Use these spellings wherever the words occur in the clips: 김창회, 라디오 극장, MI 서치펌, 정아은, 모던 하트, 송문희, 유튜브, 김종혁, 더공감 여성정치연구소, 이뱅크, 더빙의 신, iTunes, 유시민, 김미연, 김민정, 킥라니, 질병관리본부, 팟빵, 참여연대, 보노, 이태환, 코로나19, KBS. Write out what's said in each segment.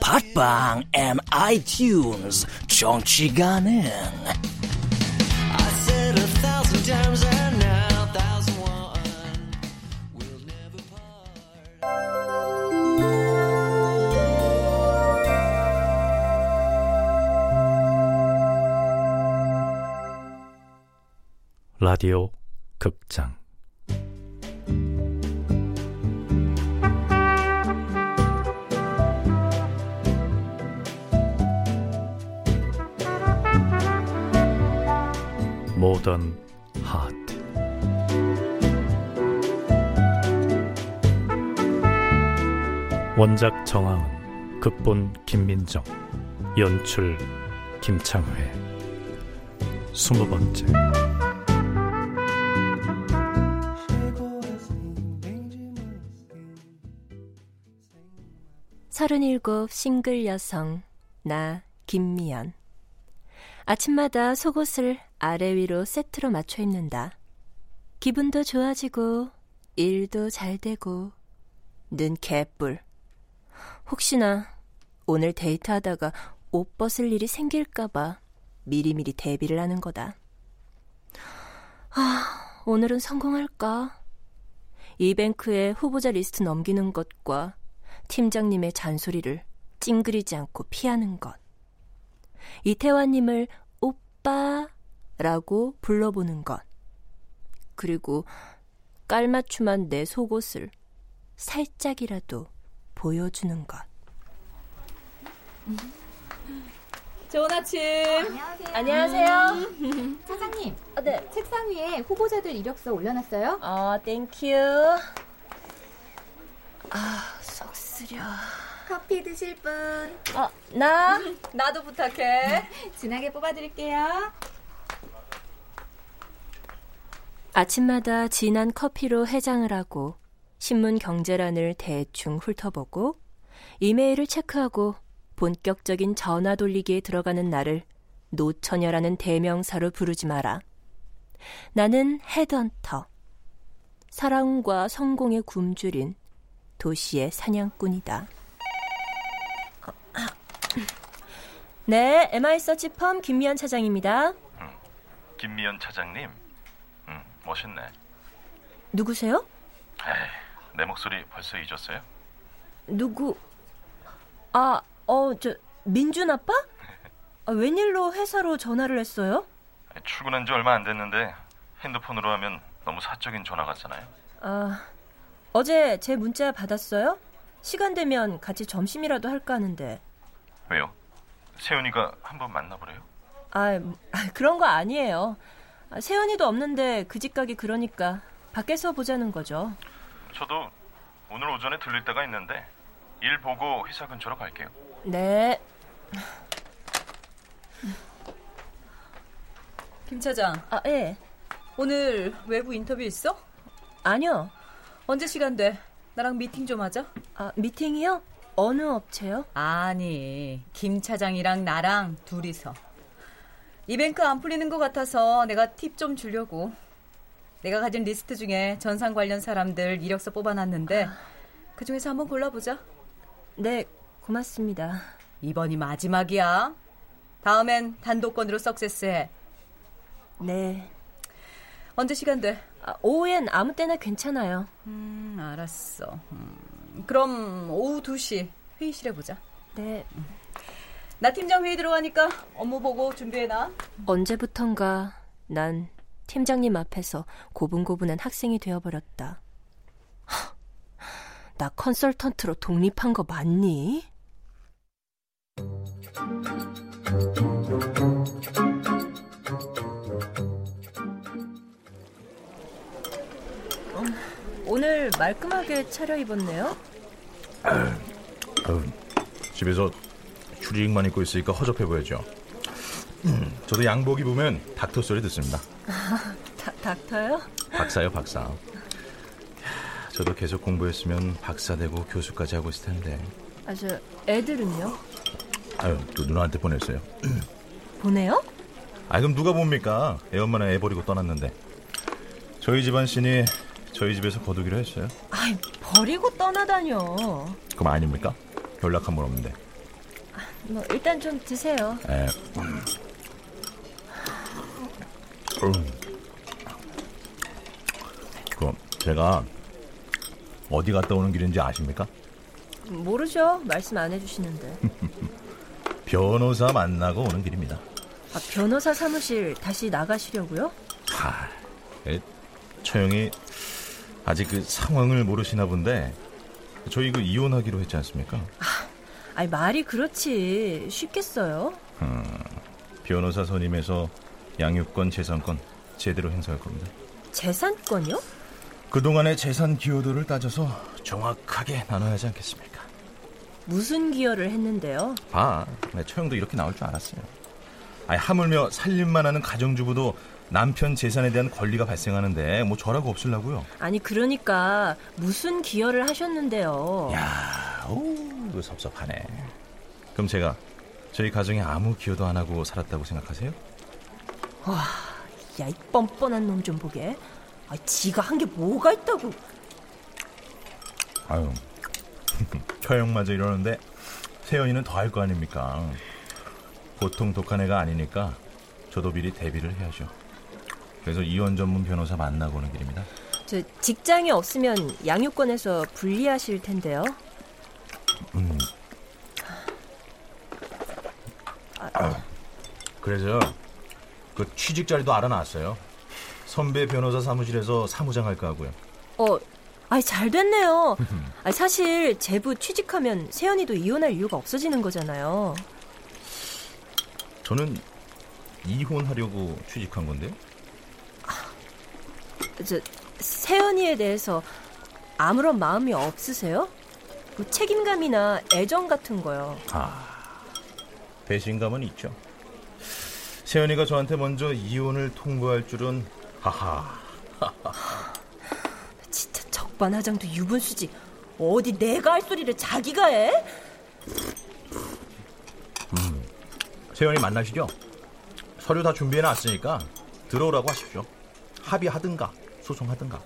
팟빵 and iTunes 정치 가능. 라디오 극장 모던 하트. 원작 정아은, 극본 김민정, 연출 김창회. 20번째. 서른일곱 싱글 여성 나 김미연. 아침마다 속옷을 아래 위로 세트로 맞춰 입는다. 기분도 좋아지고 일도 잘 되고 눈 개뿔. 혹시나 오늘 데이트하다가 옷 벗을 일이 생길까봐 미리미리 대비를 하는 거다. 아, 오늘은 성공할까? 이뱅크에 후보자 리스트 넘기는 것과 팀장님의 잔소리를 찡그리지 않고 피하는 것. 이태환님을 오빠라고 불러보는 것. 그리고 깔맞춤한 내 속옷을 살짝이라도 보여주는 것. 좋은 아침. 안녕하세요. 사장님, 네. 책상 위에 후보자들 이력서 올려놨어요? 땡큐. 속 쓰려. 커피 드실 분? 나? 나도 부탁해. 진하게 뽑아드릴게요. 아침마다 진한 커피로 해장을 하고, 신문 경제란을 대충 훑어보고, 이메일을 체크하고, 본격적인 전화 돌리기에 들어가는 나를 노처녀라는 대명사로 부르지 마라. 나는 헤드헌터. 사랑과 성공에 굶주린 도시의 사냥꾼이다. 네, MI 서치펌 김미연 차장입니다. 김미연 차장님, 멋있네. 누구세요? 에이, 내 목소리 벌써 잊었어요? 누구? 민준 아빠? 웬일로 회사로 전화를 했어요? 출근한 지 얼마 안 됐는데 핸드폰으로 하면 너무 사적인 전화 같잖아요. 어제 제 문자 받았어요? 시간 되면 같이 점심이라도 할까 하는데. 왜요? 세연이가 한번 만나보래요? 그런 거 아니에요. 세연이도 없는데 그 집 가기 그러니까 밖에서 보자는 거죠. 저도 오늘 오전에 들릴 데가 있는데 일 보고 회사 근처로 갈게요. 네. 김 차장. 예. 오늘 외부 인터뷰 있어? 아니요. 언제 시간 돼? 나랑 미팅 좀 하자. 미팅이요? 어느 업체요? 아니, 김 차장이랑 나랑 둘이서. 이뱅크 안 풀리는 것 같아서 내가 팁 좀 주려고. 내가 가진 리스트 중에 전상 관련 사람들 이력서 뽑아놨는데 그 중에서 한번 골라보자. 네, 고맙습니다. 이번이 마지막이야. 다음엔 단독권으로 석세스해. 네. 언제 시간 돼? 오후엔 아무 때나 괜찮아요. 알았어. 그럼 오후 2시 회의실에 보자. 네. 나 팀장 회의 들어가니까 업무 보고 준비해놔. 언제부턴가 난 팀장님 앞에서 고분고분한 학생이 되어버렸다. 나 컨설턴트로 독립한 거 맞니? 오늘 말끔하게 차려입었네요. 집에서 추리닝만 입고 있으니까 허접해 보이죠. 저도 양복 입으면 닥터 소리 듣습니다. 닥터요? 박사요, 박사. 저도 계속 공부했으면 박사 되고 교수까지 하고 있을 텐데. 아, 저 애들은요? 아유, 또 누나한테 보냈어요. 보내요? 아, 그럼 누가 봅니까? 애 엄마는 애 버리고 떠났는데. 저희 집안 신이 저희 집에서 거두기로 했어요. 아이, 버리고 떠나다뇨. 그럼 아닙니까? 연락 한번 없는데. 뭐 일단 좀 드세요. 에. 그럼 제가 어디 갔다 오는 길인지 아십니까? 모르죠. 말씀 안 해주시는데. 변호사 만나고 오는 길입니다. 아, 변호사 사무실 다시 나가시려고요? 아, 처형이 아직 그 상황을 모르시나 본데 저희 그 이혼하기로 했지 않습니까? 아니, 말이 그렇지 쉽겠어요? 변호사 선임해서 양육권, 재산권 제대로 행사할 겁니다. 재산권이요? 그동안의 재산 기여도를 따져서 정확하게 나눠야 하지 않겠습니까? 무슨 기여를 했는데요? 처형도 이렇게 나올 줄 알았어요. 아니, 하물며 살림만 하는 가정주부도 남편 재산에 대한 권리가 발생하는데 뭐 저라고 없으려고요? 아니, 그러니까 무슨 기여를 하셨는데요? 야, 오, 섭섭하네. 그럼 제가 저희 가정에 아무 기여도 안 하고 살았다고 생각하세요? 와, 야, 이 뻔뻔한 놈 좀 보게. 아, 지가 한 게 뭐가 있다고. 아유, 처형마저 이러는데 세연이는 더 할 거 아닙니까? 보통 독한 애가 아니니까 저도 미리 대비를 해야죠. 그래서 이혼 전문 변호사 만나고 오는 길입니다. 저 직장이 없으면 양육권에서 분리하실 텐데요. 그래서 그 취직 자리도 알아놨어요. 선배 변호사 사무실에서 사무장 할까 하고요. 아이, 잘 됐네요. 아니, 사실 제부 취직하면 세연이도 이혼할 이유가 없어지는 거잖아요. 저는 이혼하려고 취직한 건데요. 저 세연이에 대해서 아무런 마음이 없으세요? 뭐 책임감이나 애정 같은 거요. 배신감은 있죠. 세연이가 저한테 먼저 이혼을 통보할 줄은. 진짜 적반하장도 유분수지. 어디 내가 할 소리를 자기가 해? 세연이 만나시죠? 서류 다 준비해놨으니까 들어오라고 하십시오. 합의하든가 소송하든가.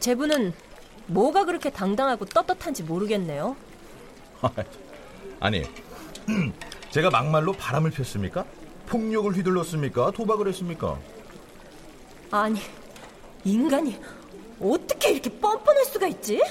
제부는 뭐가 그렇게 당당하고 떳떳한지 모르겠네요. 아니, 제가 막말로 바람을 폈습니까? 폭력을 휘둘렀습니까? 도박을 했습니까? 아니, 인간이 어떻게 이렇게 뻔뻔할 수가 있지?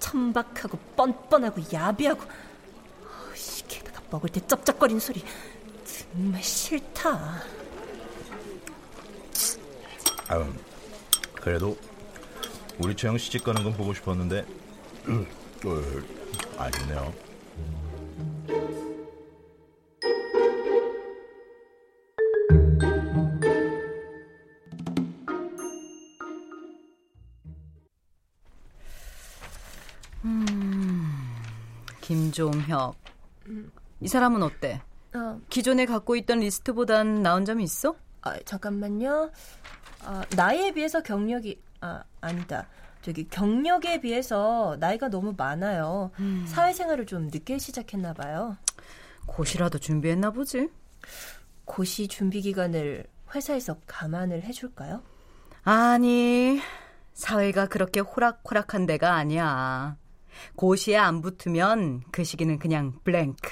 천박하고 뻔뻔하고 야비하고, 게다가 먹을 때 쩝쩝거리는 소리 정말 싫다. 그래도 우리 처형 시집 가는 건 보고 싶었는데 아쉽네요. 김종혁, 이 사람은 어때? 기존에 갖고 있던 리스트보단 나은 점이 있어? 잠깐만요. 나이에 비해서 경력이... 아니다. 경력에 비해서 나이가 너무 많아요. 사회생활을 좀 늦게 시작했나 봐요. 고시라도 준비했나 보지? 고시 준비 기간을 회사에서 감안을 해줄까요? 아니, 사회가 그렇게 호락호락한 데가 아니야. 고시에 안 붙으면 그 시기는 그냥 블랭크.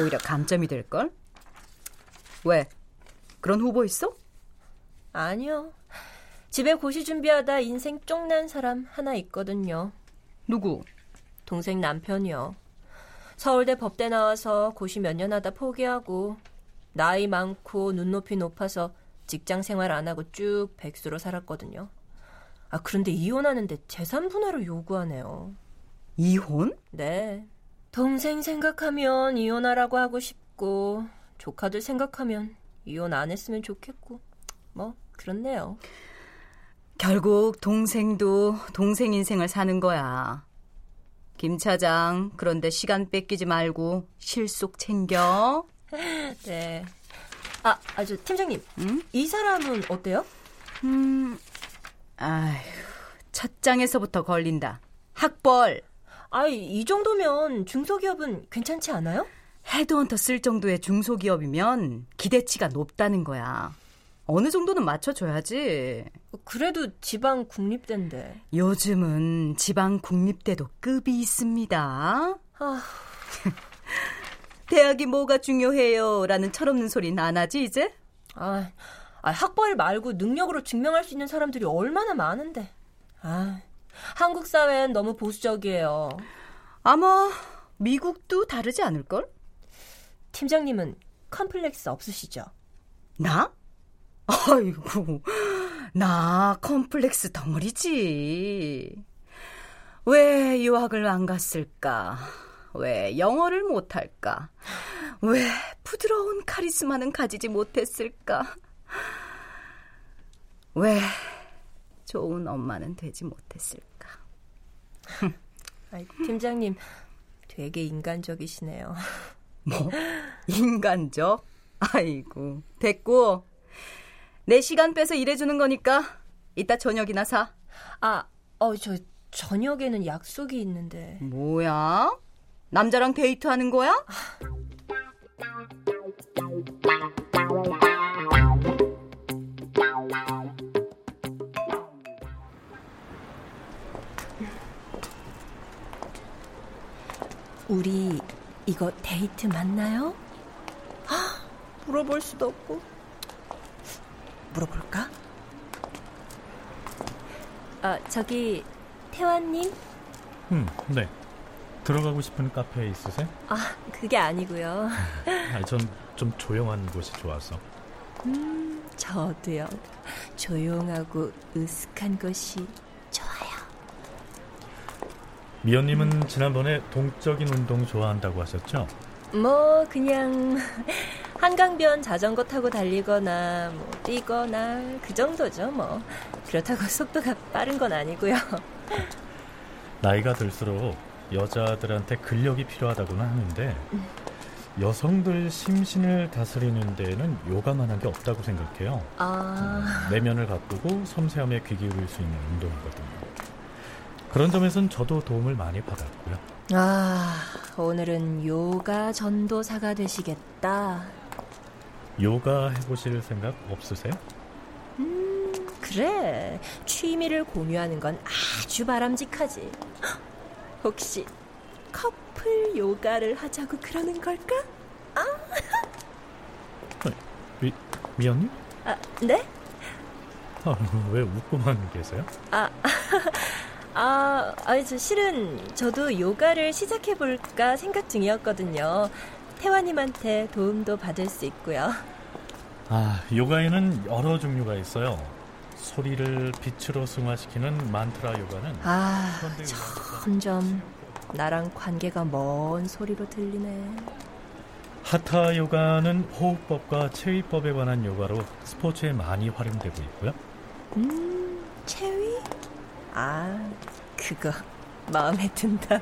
오히려 감점이 될걸? 왜? 그런 후보 있어? 아니요. 집에 고시 준비하다 인생 쪽난 사람 하나 있거든요. 누구? 동생 남편이요. 서울대 법대 나와서 고시 몇 년 하다 포기하고 나이 많고 눈높이 높아서 직장 생활 안 하고 쭉 백수로 살았거든요. 아, 그런데 이혼하는데 재산 분할을 요구하네요. 이혼? 네. 동생 생각하면 이혼하라고 하고 싶고 조카들 생각하면 이혼 안 했으면 좋겠고 뭐 그렇네요. 결국 동생도 동생 인생을 사는 거야. 김 차장, 그런데 시간 뺏기지 말고 실속 챙겨. 네. 저 팀장님. 응? 이 사람은 어때요? 아휴, 첫 장에서부터 걸린다. 학벌. 이 정도면 중소기업은 괜찮지 않아요? 헤드헌터 쓸 정도의 중소기업이면 기대치가 높다는 거야. 어느 정도는 맞춰줘야지. 그래도 지방 국립대인데. 요즘은 지방 국립대도 급이 있습니다. 아... 대학이 뭐가 중요해요? 라는 철없는 소리는 안 하지 이제? 학벌 말고 능력으로 증명할 수 있는 사람들이 얼마나 많은데. 한국 사회는 너무 보수적이에요. 아마 미국도 다르지 않을걸? 팀장님은 컴플렉스 없으시죠? 나? 아이고, 나 컴플렉스 덩어리지. 왜 유학을 안 갔을까? 왜 영어를 못할까? 왜 부드러운 카리스마는 가지지 못했을까? 왜 좋은 엄마는 되지 못했을까? 팀장님 되게 인간적이시네요. 뭐? 인간적? 아이고, 됐고. 내 시간 빼서 일해주는 거니까 이따 저녁이나 사. 저 저녁에는 약속이 있는데. 뭐야? 남자랑 데이트하는 거야? 우리 이거 데이트 맞나요? 물어볼 수도 없고. 물어볼까? 저기 태환님? 네. 들어가고 싶은 카페에 있으세요? 그게 아니고요. 전 좀 조용한 곳이 좋아서. 저도요. 조용하고 으슥한 곳이 좋아요. 미연님은 지난번에 동적인 운동 좋아한다고 하셨죠? 뭐 그냥 한강변 자전거 타고 달리거나 뭐 뛰거나 그 정도죠 뭐. 그렇다고 속도가 빠른 건 아니고요. 나이가 들수록 여자들한테 근력이 필요하다고는 하는데 여성들 심신을 다스리는 데에는 요가만한 게 없다고 생각해요. 내면을 가꾸고 섬세함에 귀 기울일 수 있는 운동이거든요. 그런 점에선 저도 도움을 많이 받았고요. 오늘은 요가 전도사가 되시겠다. 요가 해보실 생각 없으세요? 그래. 취미를 공유하는 건 아주 바람직하지. 혹시 커플 요가를 하자고 그러는 걸까? 미연님? 네? 왜 웃고만 계세요? 실은 저도 요가를 시작해볼까 생각 중이었거든요. 태환님한테 도움도 받을 수 있고요. 요가에는 여러 종류가 있어요. 소리를 빛으로 승화시키는 만트라 요가는 점점 나랑 관계가 먼 소리로 들리네. 하타 요가는 호흡법과 체위법에 관한 요가로 스포츠에 많이 활용되고 있고요. 체위? 그거 마음에 든다.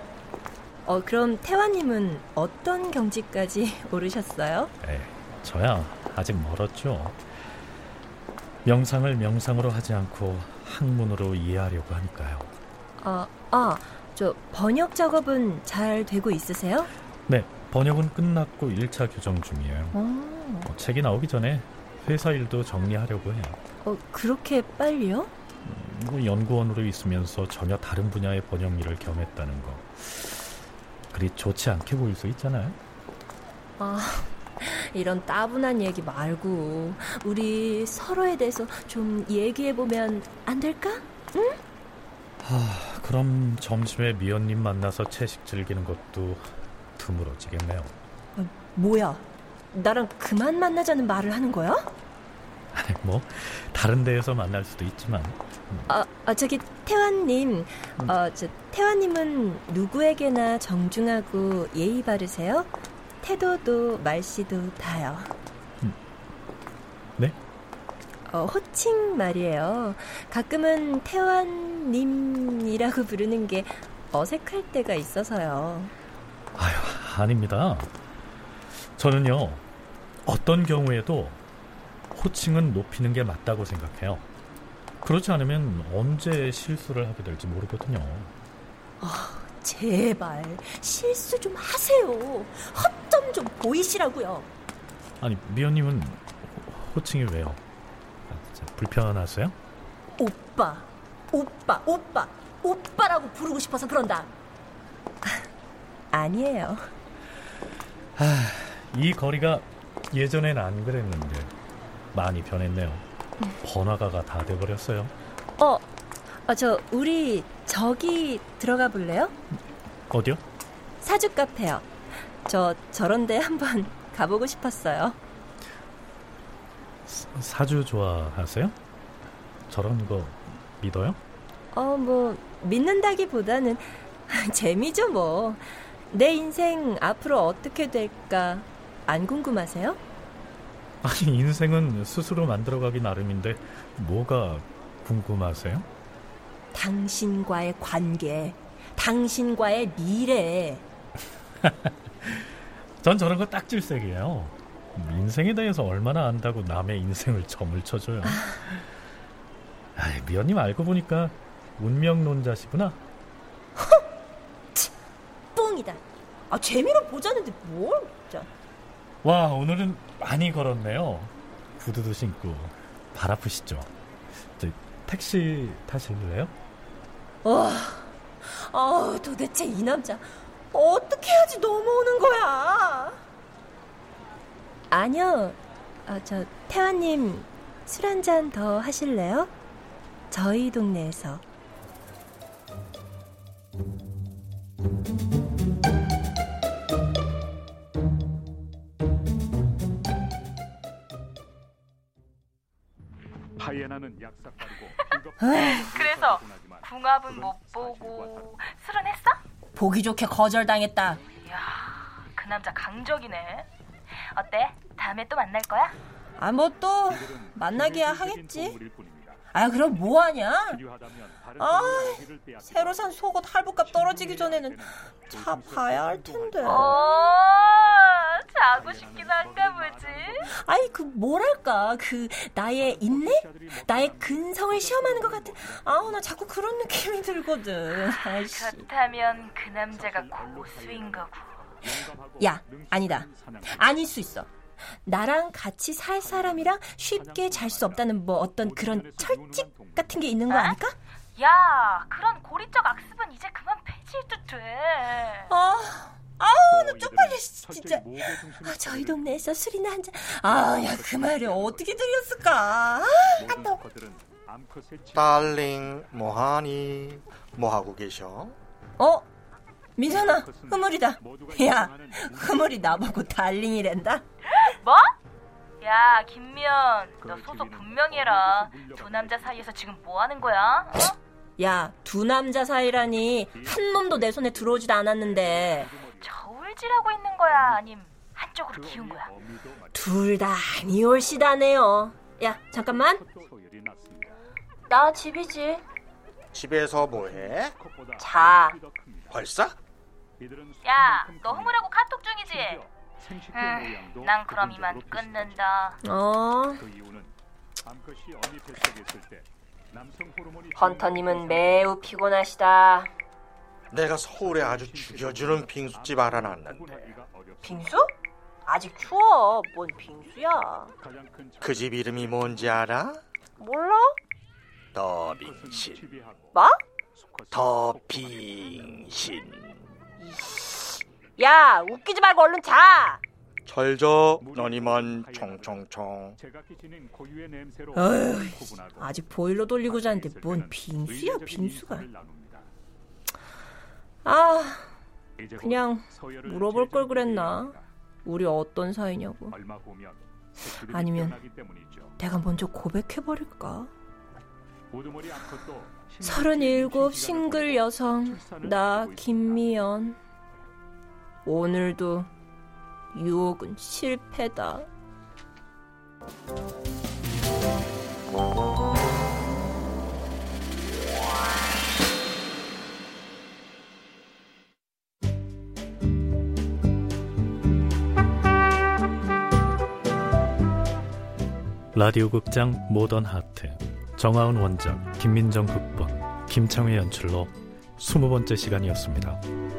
그럼 태환님은 어떤 경지까지 오르셨어요? 저야 아직 멀었죠. 명상을 명상으로 하지 않고 학문으로 이해하려고 하니까요. 저 번역 작업은 잘 되고 있으세요? 네, 번역은 끝났고 1차 교정 중이에요. 책이 나오기 전에 회사 일도 정리하려고 해요. 그렇게 빨리요? 연구원으로 있으면서 전혀 다른 분야의 번역 일을 겸했다는 거 그리 좋지 않게 보일 수 있잖아요. 이런 따분한 얘기 말고 우리 서로에 대해서 좀 얘기해보면 안 될까? 응? 그럼 점심에 미연님 만나서 채식 즐기는 것도 드물어지겠네요. 뭐야? 나랑 그만 만나자는 말을 하는 거야? 아니 뭐 다른 데에서 만날 수도 있지만. 저기 태환님, 태환님은 누구에게나 정중하고 예의 바르세요? 태도도 말씨도 다요. 네? 호칭 말이에요. 가끔은 태환님이라고 부르는 게 어색할 때가 있어서요. 아유, 아닙니다. 저는요, 어떤 경우에도 호칭은 높이는 게 맞다고 생각해요. 그렇지 않으면 언제 실수를 하게 될지 모르거든요. 제발 실수 좀 하세요. 허점 좀 보이시라고요. 아니, 미연님은 호칭이 왜요? 불편하세요? 오빠. 오빠라고 부르고 싶어서 그런다. 아니에요. 이 거리가 예전엔 안 그랬는데 많이 변했네요. 번화가가 다 돼버렸어요. 우리 저기 들어가 볼래요? 어디요? 사주 카페요. 저런 데 한번 가보고 싶었어요. 사주 좋아하세요? 저런 거 믿어요? 뭐 믿는다기보다는 재미죠 뭐. 내 인생 앞으로 어떻게 될까 안 궁금하세요? 아니, 인생은 스스로 만들어가기 나름인데 뭐가 궁금하세요? 당신과의 관계, 당신과의 미래. 전 저런 거 딱 질색이에요. 인생에 대해서 얼마나 안다고 남의 인생을 점을 쳐줘요. 미연님 알고 보니까 운명론자시구나. 뻥이다. 재미로 보자는데 뭘. 와, 오늘은 많이 걸었네요. 구두도 신고. 발 아프시죠? 택시 타실래요? 도대체 이 남자 어떻게 해야지 넘어오는 거야? 아니요. 태환님 술 한 잔 더 하실래요? 저희 동네에서. 그래서 궁합은 못 보고 술은 했어? 보기 좋게 거절당했다. 이야, 그 남자 강적이네. 어때? 다음에 또 만날 거야? 뭐 또 만나기야 하겠지. 그럼 뭐하냐? 새로 산 속옷 할부값 떨어지기 전에는 차 봐야 할 텐데. 자고 싶긴 한가 보지. 나의 인내? 나의 근성을 시험하는 것 같은. 나 자꾸 그런 느낌이 들거든. 그렇다면 그 남자가 고수인 거고. 아니다. 아닐 수 있어. 나랑 같이 살 사람이랑 쉽게 잘 수 없다는 어떤 그런 철칙 같은 게 있는 거 아닐까? 그런 고리적 악습은 이제 그만 폐지해도 돼. 나 쪽팔려 진짜. 저희 동네에서 술이나 한 잔. 그 말을 어떻게 들렸을까? 달링, 뭐하니? 뭐하고 계셔? 미선아, 흐물이다. 흐물이 나보고 달링이란다. 뭐? 김미연, 너 소속 분명히 해라. 두 남자 사이에서 지금 뭐하는 거야? 두 남자 사이라니. 한 놈도 내 손에 들어오지도 않았는데. 저울질하고 있는 거야, 아님 한쪽으로 기운 거야? 둘 다 아니올시다네요. 잠깐만. 나 집이지. 집에서 뭐해? 자. 벌써? 너 흐물하고 카톡 중이지? 난 그럼 이만 끊는다. 헌터님은 매우 피곤하시다. 내가 서울에 아주 죽여주는 빙수집 알아놨는데. 빙수? 아직 추워. 뭔 빙수야? 그 집 이름이 뭔지 알아? 몰라? 더빙의 신. 뭐? 더빙의 신. 웃기지 말고 얼른 자. 절저 너니만 총총총. 아직 보일러 돌리고 자는데 뭔 빙수야 빙수가. 그냥 물어볼 걸 그랬나? 우리 어떤 사이냐고. 아니면 내가 먼저 고백해버릴까? 37 싱글 여성 나 김미연. 오늘도 유혹은 실패다. 라디오 극장 모던 하트, 정아은 원작, 김민정 극본, 김창회 연출로 20번째 시간이었습니다.